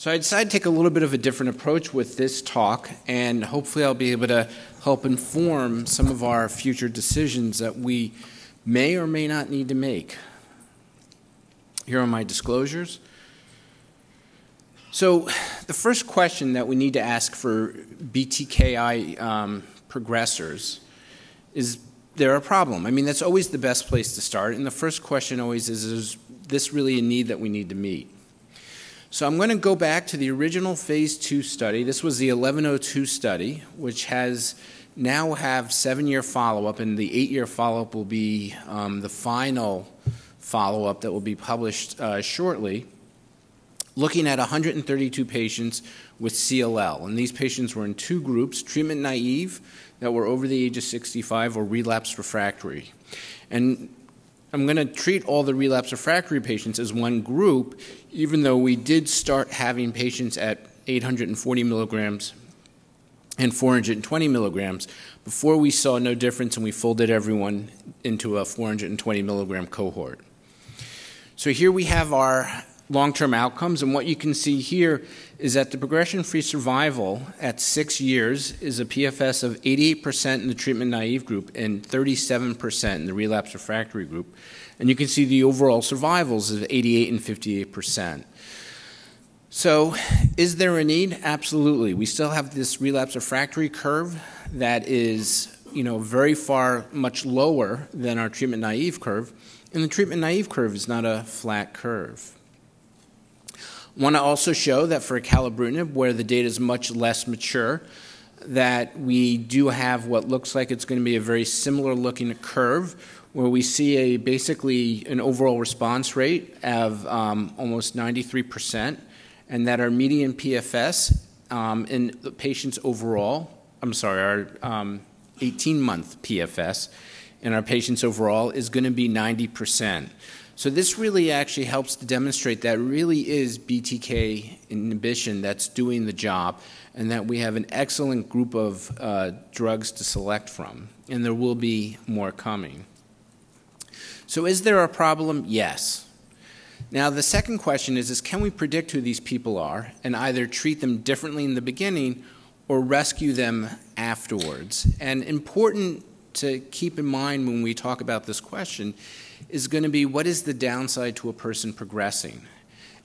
So I decided to take a little bit of a different approach with this talk, and hopefully I'll be able to help inform some of our future decisions that we may or may not need to make. Here are my disclosures. So the first question that we need to ask for BTKI progressors is, they're a problem. I mean, that's always the best place to start. And the first question always is this really a need that we need to meet? So I'm going to go back to the original phase 2 study. This was the 1102 study, which has now have 7-year follow-up, and the 8-year follow-up will be the final follow-up that will be published shortly, looking at 132 patients with CLL. And these patients were in two groups, treatment naive, that were over the age of 65 or relapse refractory. And I'm going to treat all the relapse refractory patients as one group, even though we did start having patients at 840 milligrams and 420 milligrams. Before, we saw no difference, and we folded everyone into a 420 milligram cohort. So here we have our long-term outcomes, and what you can see here is that the progression-free survival at 6 years is a PFS of 88% in the treatment-naive group and 37% in the relapse-refractory group, and you can see the overall survivals is 88 and 58%. So is there a need? Absolutely. We still have this relapse-refractory curve that is, you know, very far much lower than our treatment-naive curve, and the treatment-naive curve is not a flat curve. Want to also show that for acalabrutinib, where the data is much less mature, that we do have what looks like it's going to be a very similar-looking curve, where we see a basically an overall response rate of almost 93%, and that our median PFS in the patients overall, I'm sorry, our 18-month PFS in our patients overall is going to be 90%. So this really actually helps to demonstrate that it really is BTK inhibition that's doing the job, and that we have an excellent group of drugs to select from, and there will be more coming. So is there a problem? Yes. Now the second question is can we predict who these people are and either treat them differently in the beginning or rescue them afterwards? And important to keep in mind when we talk about this question is going to be what is the downside to a person progressing?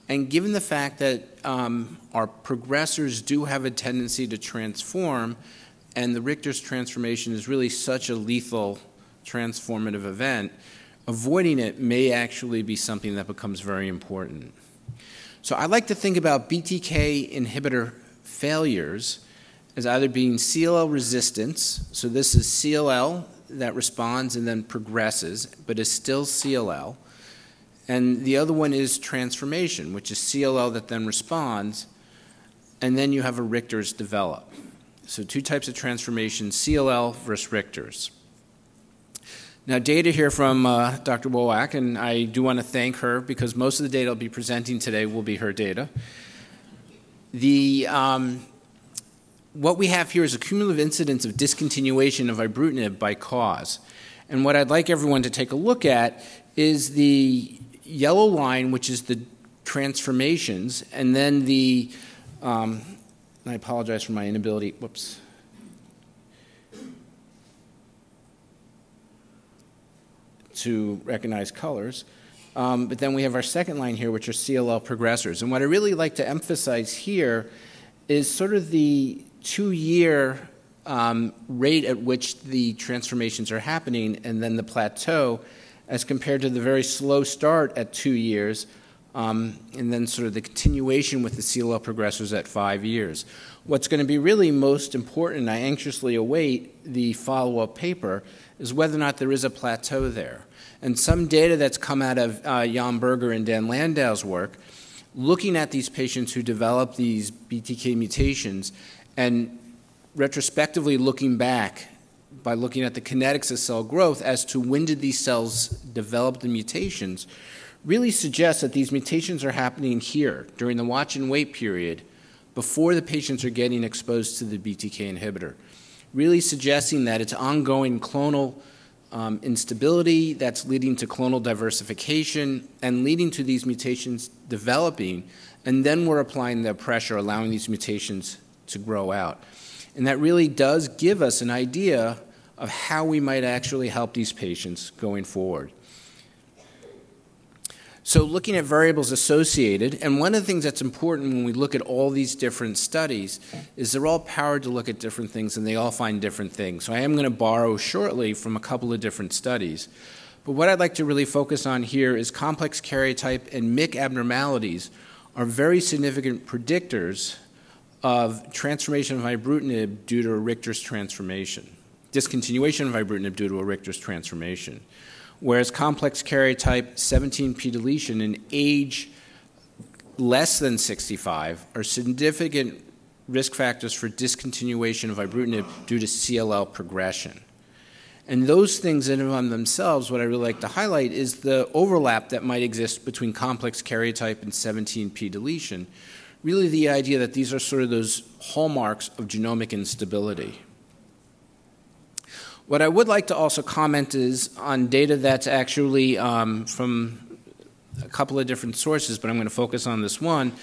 And given the fact that our progressors do have a tendency to transform, and the Richter's transformation is really such a lethal transformative event, avoiding it may actually be something that becomes very important. So I like to think about BTK inhibitor failures as either being CLL resistance, so this is CLL that responds and then progresses, but is still CLL. And the other one is transformation, which is CLL that then responds, and then you have a Richter's develop. So two types of transformation, CLL versus Richter's. Now data here from Dr. Wolak, and I do want to thank her because most of the data I'll be presenting today will be her data. What we have here is a cumulative incidence of discontinuation of ibrutinib by cause. And what I'd like everyone to take a look at is the yellow line, which is the transformations, and then the, I apologize for my inability, whoops. To recognize colors. But then we have our second line here, which are CLL progressors. And what I really like to emphasize here is sort of the 2-year rate at which the transformations are happening, and then the plateau as compared to the very slow start at 2 years, and then sort of the continuation with the CLL progressors at 5 years. What's going to be really most important, I anxiously await the follow-up paper, is whether or not there is a plateau there. And some data that's come out of Jan Berger and Dan Landau's work looking at these patients who develop these BTK mutations and retrospectively looking back by looking at the kinetics of cell growth as to when did these cells develop the mutations really suggests that these mutations are happening here during the watch and wait period before the patients are getting exposed to the BTK inhibitor, really suggesting that it's ongoing clonal instability that's leading to clonal diversification and leading to these mutations developing and then we're applying the pressure, allowing these mutations to grow out. And that really does give us an idea of how we might actually help these patients going forward. So looking at variables associated, and one of the things that's important when we look at all these different studies is they're all powered to look at different things, and they all find different things. So I am going to borrow shortly from a couple of different studies. But what I'd like to really focus on here is complex karyotype and MYC abnormalities are very significant predictors of transformation of ibrutinib due to a Richter's transformation, discontinuation of ibrutinib due to a Richter's transformation. Whereas complex karyotype, 17p deletion, and age less than 65 are significant risk factors for discontinuation of ibrutinib due to CLL progression. And those things in and of themselves, what I really like to highlight is the overlap that might exist between complex karyotype and 17p deletion, really the idea that these are sort of those hallmarks of genomic instability. What I would like to also comment is on data that's actually from a couple of different sources, but I'm going to focus on this one,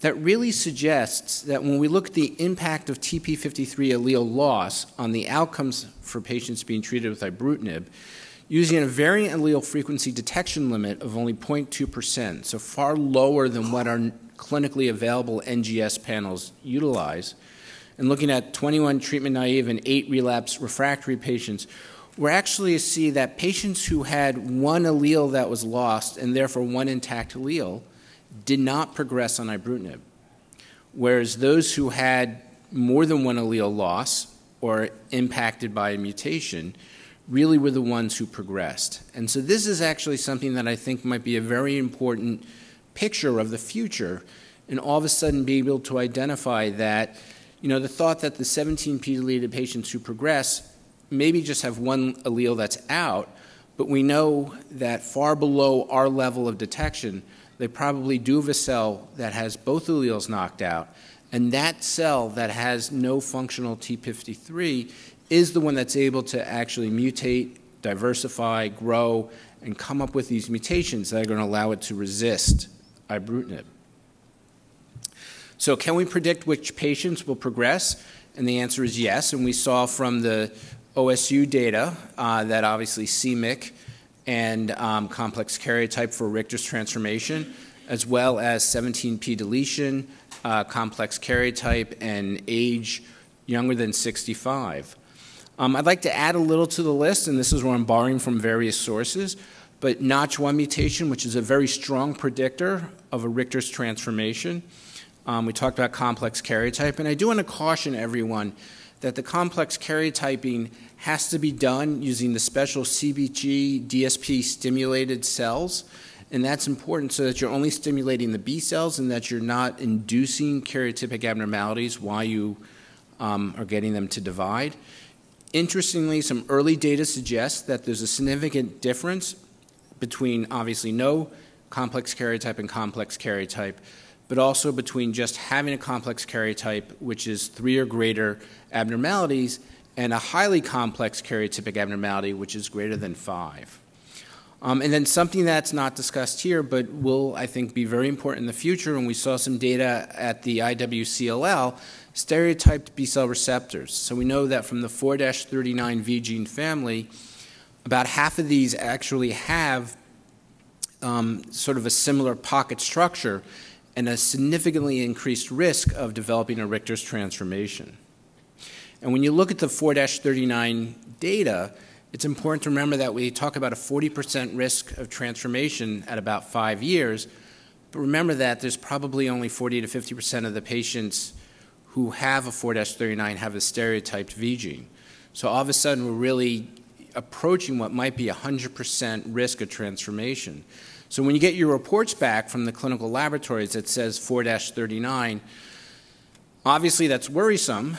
that really suggests that when we look at the impact of TP53 allele loss on the outcomes for patients being treated with ibrutinib, using a variant allele frequency detection limit of only 0.2%, so far lower than what our clinically available NGS panels utilize, and looking at 21 treatment-naive and 8 relapse refractory patients, we're actually see that patients who had one allele that was lost and therefore one intact allele did not progress on ibrutinib, whereas those who had more than one allele loss or impacted by a mutation really were the ones who progressed. And so this is actually something that I think might be a very important picture of the future, and all of a sudden be able to identify that, you know, the thought that the 17p deleted patients who progress maybe just have one allele that's out, but we know that far below our level of detection, they probably do have a cell that has both alleles knocked out, and that cell that has no functional TP53 is the one that's able to actually mutate, diversify, grow, and come up with these mutations that are going to allow it to resist ibrutinib. So can we predict which patients will progress? And the answer is yes. And we saw from the OSU data that obviously CMYC and complex karyotype for Richter's transformation, as well as 17p deletion, complex karyotype, and age younger than 65. I'd like to add a little to the list, and this is where I'm borrowing from various sources, but NOTCH1 mutation, which is a very strong predictor of a Richter's transformation. We talked about complex karyotype, and I do want to caution everyone that the complex karyotyping has to be done using the special CBG DSP stimulated cells, and that's important so that you're only stimulating the B cells and that you're not inducing karyotypic abnormalities while you are getting them to divide. Interestingly, some early data suggests that there's a significant difference between obviously no complex karyotype and complex karyotype, but also between just having a complex karyotype, which is 3 or greater abnormalities, and a highly complex karyotypic abnormality, which is greater than 5. And then something that's not discussed here, but will, I think, be very important in the future, and we saw some data at the IWCLL, stereotyped B-cell receptors. So we know that from the 4-39 V gene family, about half of these actually have sort of a similar pocket structure, and a significantly increased risk of developing a Richter's transformation. And when you look at the 4-39 data, it's important to remember that we talk about a 40% risk of transformation at about 5 years, but remember that there's probably only 40 to 50% of the patients who have a 4-39 have a stereotyped V gene. So all of a sudden, we're really approaching what might be 100% risk of transformation. So when you get your reports back from the clinical laboratories that says 4-39, obviously that's worrisome.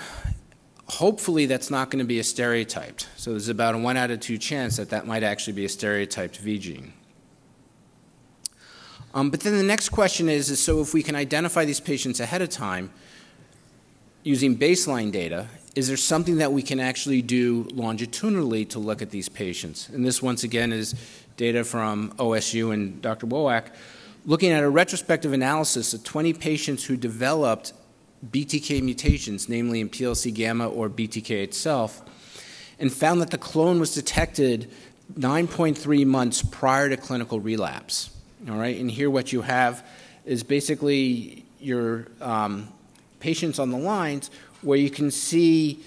Hopefully that's not going to be a stereotyped. So there's about a 1 out of 2 chance that that might actually be a stereotyped V gene. But then the next question is so if we can identify these patients ahead of time using baseline data, is there something that we can actually do longitudinally to look at these patients? And this once again is data from OSU and Dr. Woyach, looking at a retrospective analysis of 20 patients who developed BTK mutations, namely in PLC gamma or BTK itself, and found that the clone was detected 9.3 months prior to clinical relapse. All right, and here what you have is basically your patients on the lines where you can see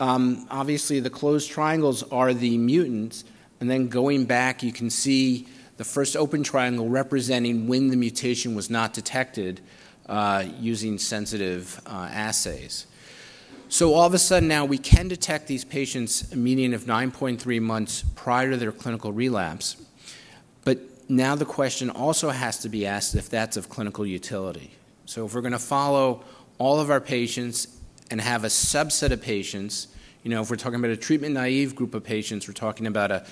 obviously the closed triangles are the mutants, and then going back you can see the first open triangle representing when the mutation was not detected using sensitive assays. So all of a sudden now we can detect these patients a median of 9.3 months prior to their clinical relapse. But now the question also has to be asked if that's of clinical utility. So if we're going to follow all of our patients and have a subset of patients, you know, if we're talking about a treatment-naive group of patients, we're talking about a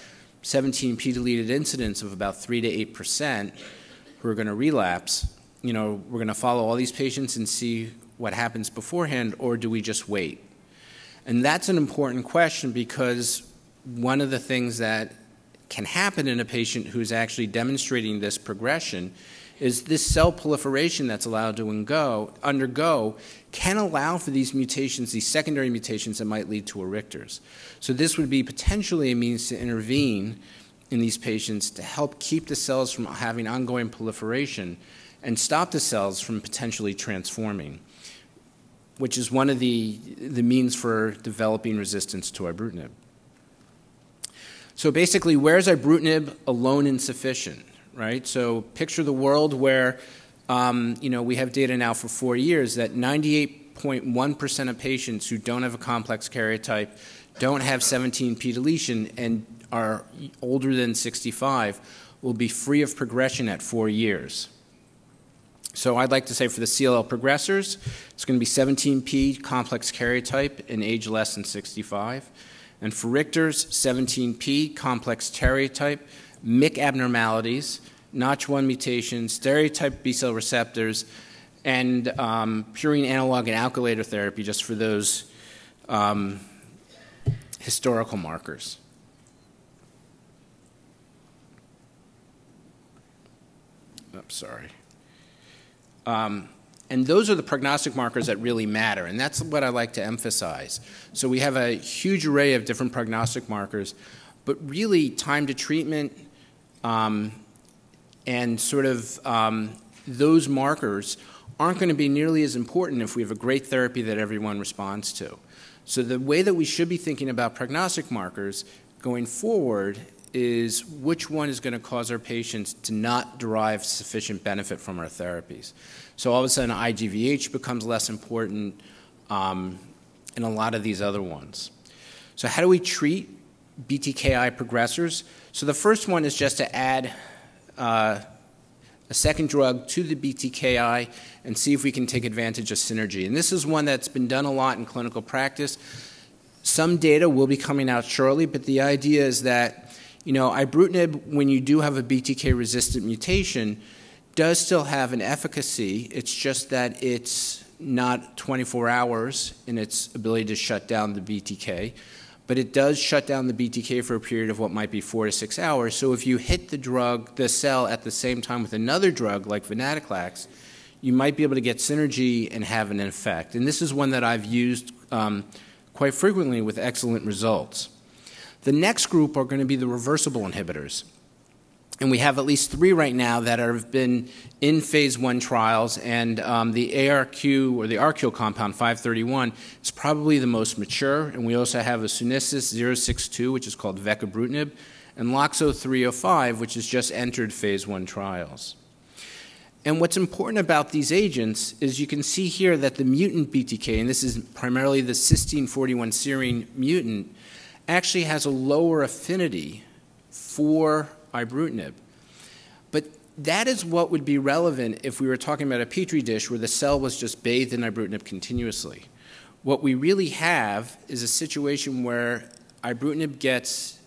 17p deleted incidence of about 3 to 8% who are going to relapse, you know, we're going to follow all these patients and see what happens beforehand, or do we just wait? And that's an important question because one of the things that can happen in a patient who's actually demonstrating this progression is this cell proliferation that's allowed to undergo can allow for these mutations, these secondary mutations that might lead to a Richter's. So this would be potentially a means to intervene in these patients to help keep the cells from having ongoing proliferation and stop the cells from potentially transforming, which is one of the means for developing resistance to ibrutinib. So basically, where is ibrutinib alone insufficient, right? So picture the world where, you know, we have data now for 4 years that 98.1% of patients who don't have a complex karyotype, don't have 17p deletion, and are older than 65 will be free of progression at 4 years. So I'd like to say for the CLL progressors, it's going to be 17p complex karyotype in age less than 65. And for Richter's, 17p complex karyotype, MYC abnormalities, NOTCH1 mutations, stereotyped B-cell receptors, and purine analog and alkylator therapy just for those historical markers. Oh, sorry. And those are the prognostic markers that really matter, and that's what I like to emphasize. So we have a huge array of different prognostic markers, but really time to treatment and sort of those markers aren't going to be nearly as important if we have a great therapy that everyone responds to. So the way that we should be thinking about prognostic markers going forward is which one is going to cause our patients to not derive sufficient benefit from our therapies. So all of a sudden, IGVH becomes less important and a lot of these other ones. So how do we treat BTKI progressors? So the first one is just to add a second drug to the BTKI and see if we can take advantage of synergy. And this is one that's been done a lot in clinical practice. Some data will be coming out shortly, but the idea is that, you know, ibrutinib, when you do have a BTK-resistant mutation, does still have an efficacy. It's just that it's not 24 hours in its ability to shut down the BTK, but it does shut down the BTK for a period of what might be 4 to 6 hours. So if you hit the drug, the cell, at the same time with another drug like venetoclax, you might be able to get synergy and have an effect. And this is one that I've used quite frequently with excellent results. The next group are going to be the reversible inhibitors. And we have at least 3 right now that have been in phase 1 trials, and the ARQ or the RQ compound 531 is probably the most mature. And we also have a Sunesis 062, which is called Vecabrutinib, and LOXO 305, which has just entered phase 1 trials. And what's important about these agents is you can see here that the mutant BTK, and this is primarily the cysteine 41 serine mutant, actually has a lower affinity for ibrutinib. But that is what would be relevant if we were talking about a petri dish where the cell was just bathed in ibrutinib continuously. What we really have is a situation where ibrutinib gets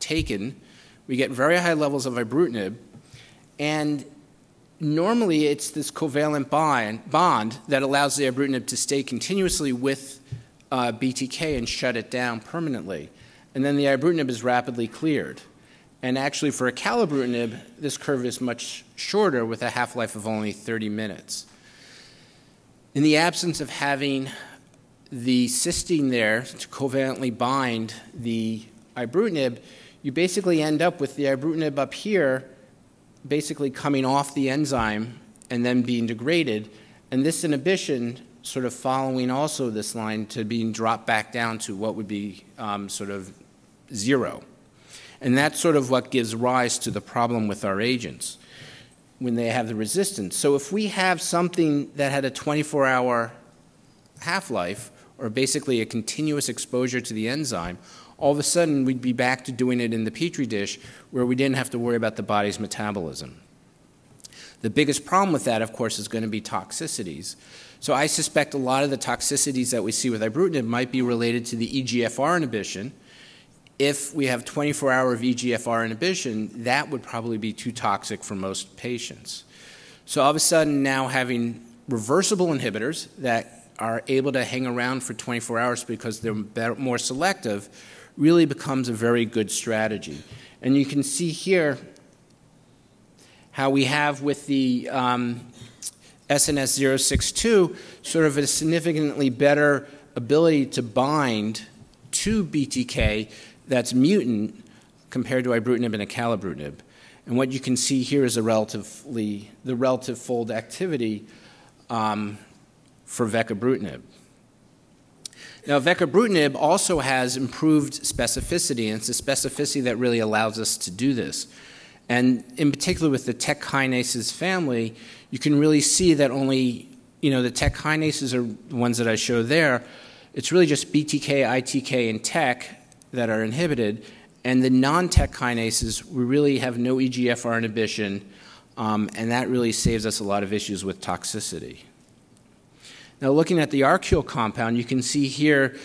taken, we get very high levels of ibrutinib, and normally it's this covalent bond that allows the ibrutinib to stay continuously with BTK and shut it down permanently. And then the ibrutinib is rapidly cleared. And actually, for acalabrutinib, this curve is much shorter with a half-life of only 30 minutes. In the absence of having the cysteine there to covalently bind the ibrutinib, you basically end up with the ibrutinib up here basically coming off the enzyme and then being degraded, and this inhibition sort of following also this line to being dropped back down to what would be sort of zero. And that's sort of what gives rise to the problem with our agents when they have the resistance. So if we have something that had a 24-hour half-life, or basically a continuous exposure to the enzyme, all of a sudden we'd be back to doing it in the Petri dish where we didn't have to worry about the body's metabolism. The biggest problem with that, of course, is going to be toxicities. So I suspect a lot of the toxicities that we see with ibrutinib might be related to the EGFR inhibition. If we have 24 hours of EGFR inhibition, that would probably be too toxic for most patients. So all of a sudden now having reversible inhibitors that are able to hang around for 24 hours because they're better, more selective, really becomes a very good strategy. And you can see here how we have with the SNS 062 sort of a significantly better ability to bind to BTK that's mutant compared to ibrutinib and acalabrutinib. And what you can see here is the relative fold activity for vecabrutinib. Now, vecabrutinib also has improved specificity, and it's the specificity that really allows us to do this. And in particular with the Tec kinases family, you can really see that only, the Tec kinases are the ones that I show there. It's really just BTK, ITK, and Tec that are inhibited, and the non-Tec kinases, we really have no EGFR inhibition, and that really saves us a lot of issues with toxicity. Now, looking at the RQ compound, you can see here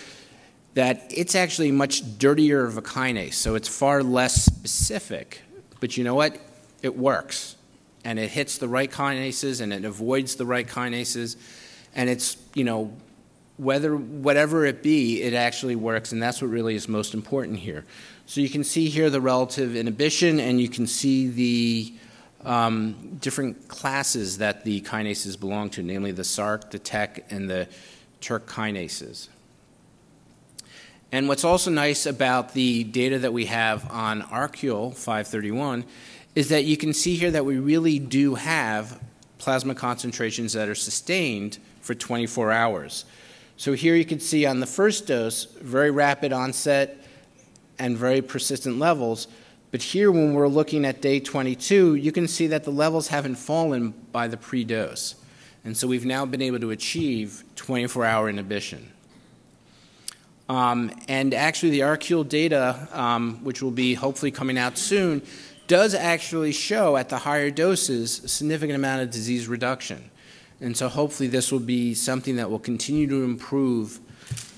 that it's actually much dirtier of a kinase, so it's far less specific, but you know what? It works, and it hits the right kinases, and it avoids the right kinases, and it's, whatever it be, it actually works, and that's what really is most important here. So you can see here the relative inhibition, and you can see the different classes that the kinases belong to, namely the SARC, the Tec, and the Turk kinases. And what's also nice about the data that we have on RQ 531 is that you can see here that we really do have plasma concentrations that are sustained for 24 hours. So here you can see on the first dose, very rapid onset and very persistent levels. But here when we're looking at day 22, you can see that the levels haven't fallen by the pre-dose. And so we've now been able to achieve 24-hour inhibition. And actually the RQ data, which will be hopefully coming out soon, does actually show at the higher doses a significant amount of disease reduction. And so hopefully this will be something that will continue to improve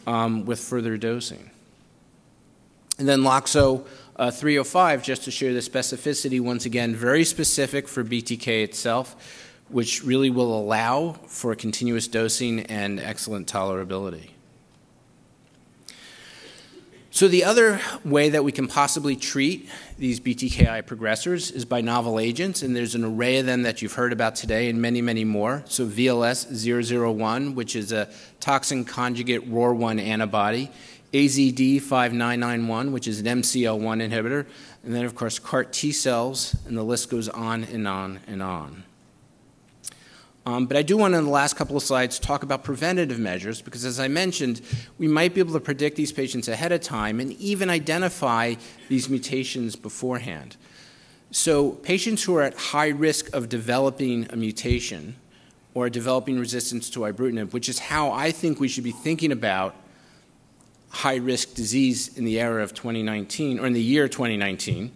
with further dosing. And then LOXO 305, just to show the specificity, once again, very specific for BTK itself, which really will allow for continuous dosing and excellent tolerability. So the other way that we can possibly treat these BTKI progressors is by novel agents, and there's an array of them that you've heard about today and many, many more. So VLS 001, which is a toxin conjugate ROR1 antibody, AZD 5991, which is an MCL1 inhibitor, and then, of course, CART T cells, and the list goes on and on and on. But I do want to, in the last couple of slides, talk about preventative measures because, as I mentioned, we might be able to predict these patients ahead of time and even identify these mutations beforehand. So patients who are at high risk of developing a mutation or developing resistance to ibrutinib, which is how I think we should be thinking about high-risk disease in the era of 2019 or in the year 2019,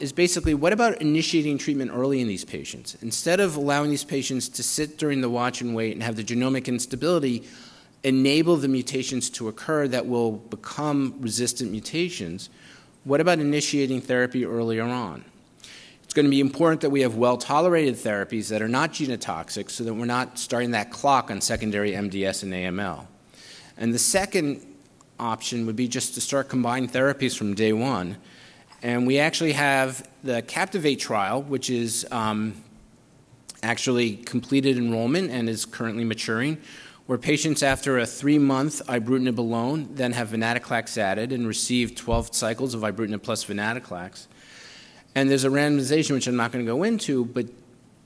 is basically what about initiating treatment early in these patients? Instead of allowing these patients to sit during the watch and wait and have the genomic instability enable the mutations to occur that will become resistant mutations, what about initiating therapy earlier on? It's going to be important that we have well-tolerated therapies that are not genotoxic so that we're not starting that clock on secondary MDS and AML. And the second option would be just to start combined therapies from day one And we actually have the Captivate trial, which is actually completed enrollment and is currently maturing, where patients after a 3-month ibrutinib alone then have venetoclax added and receive 12 cycles of ibrutinib plus venetoclax. And there's a randomization, which I'm not going to go into, but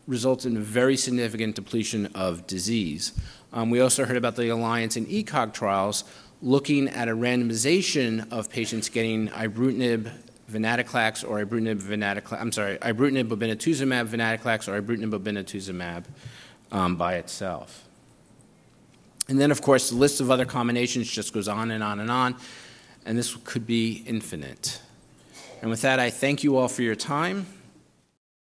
results in a very significant depletion of disease. We also heard about the Alliance and ECOG trials looking at a randomization of patients getting ibrutinib venetoclax or ibrutinib venetoclax, I'm sorry, ibrutinib obinutuzumab venetoclax or ibrutinib obinutuzumab by itself. And then, of course, the list of other combinations just goes on and on and on, and this could be infinite. And with that, I thank you all for your time.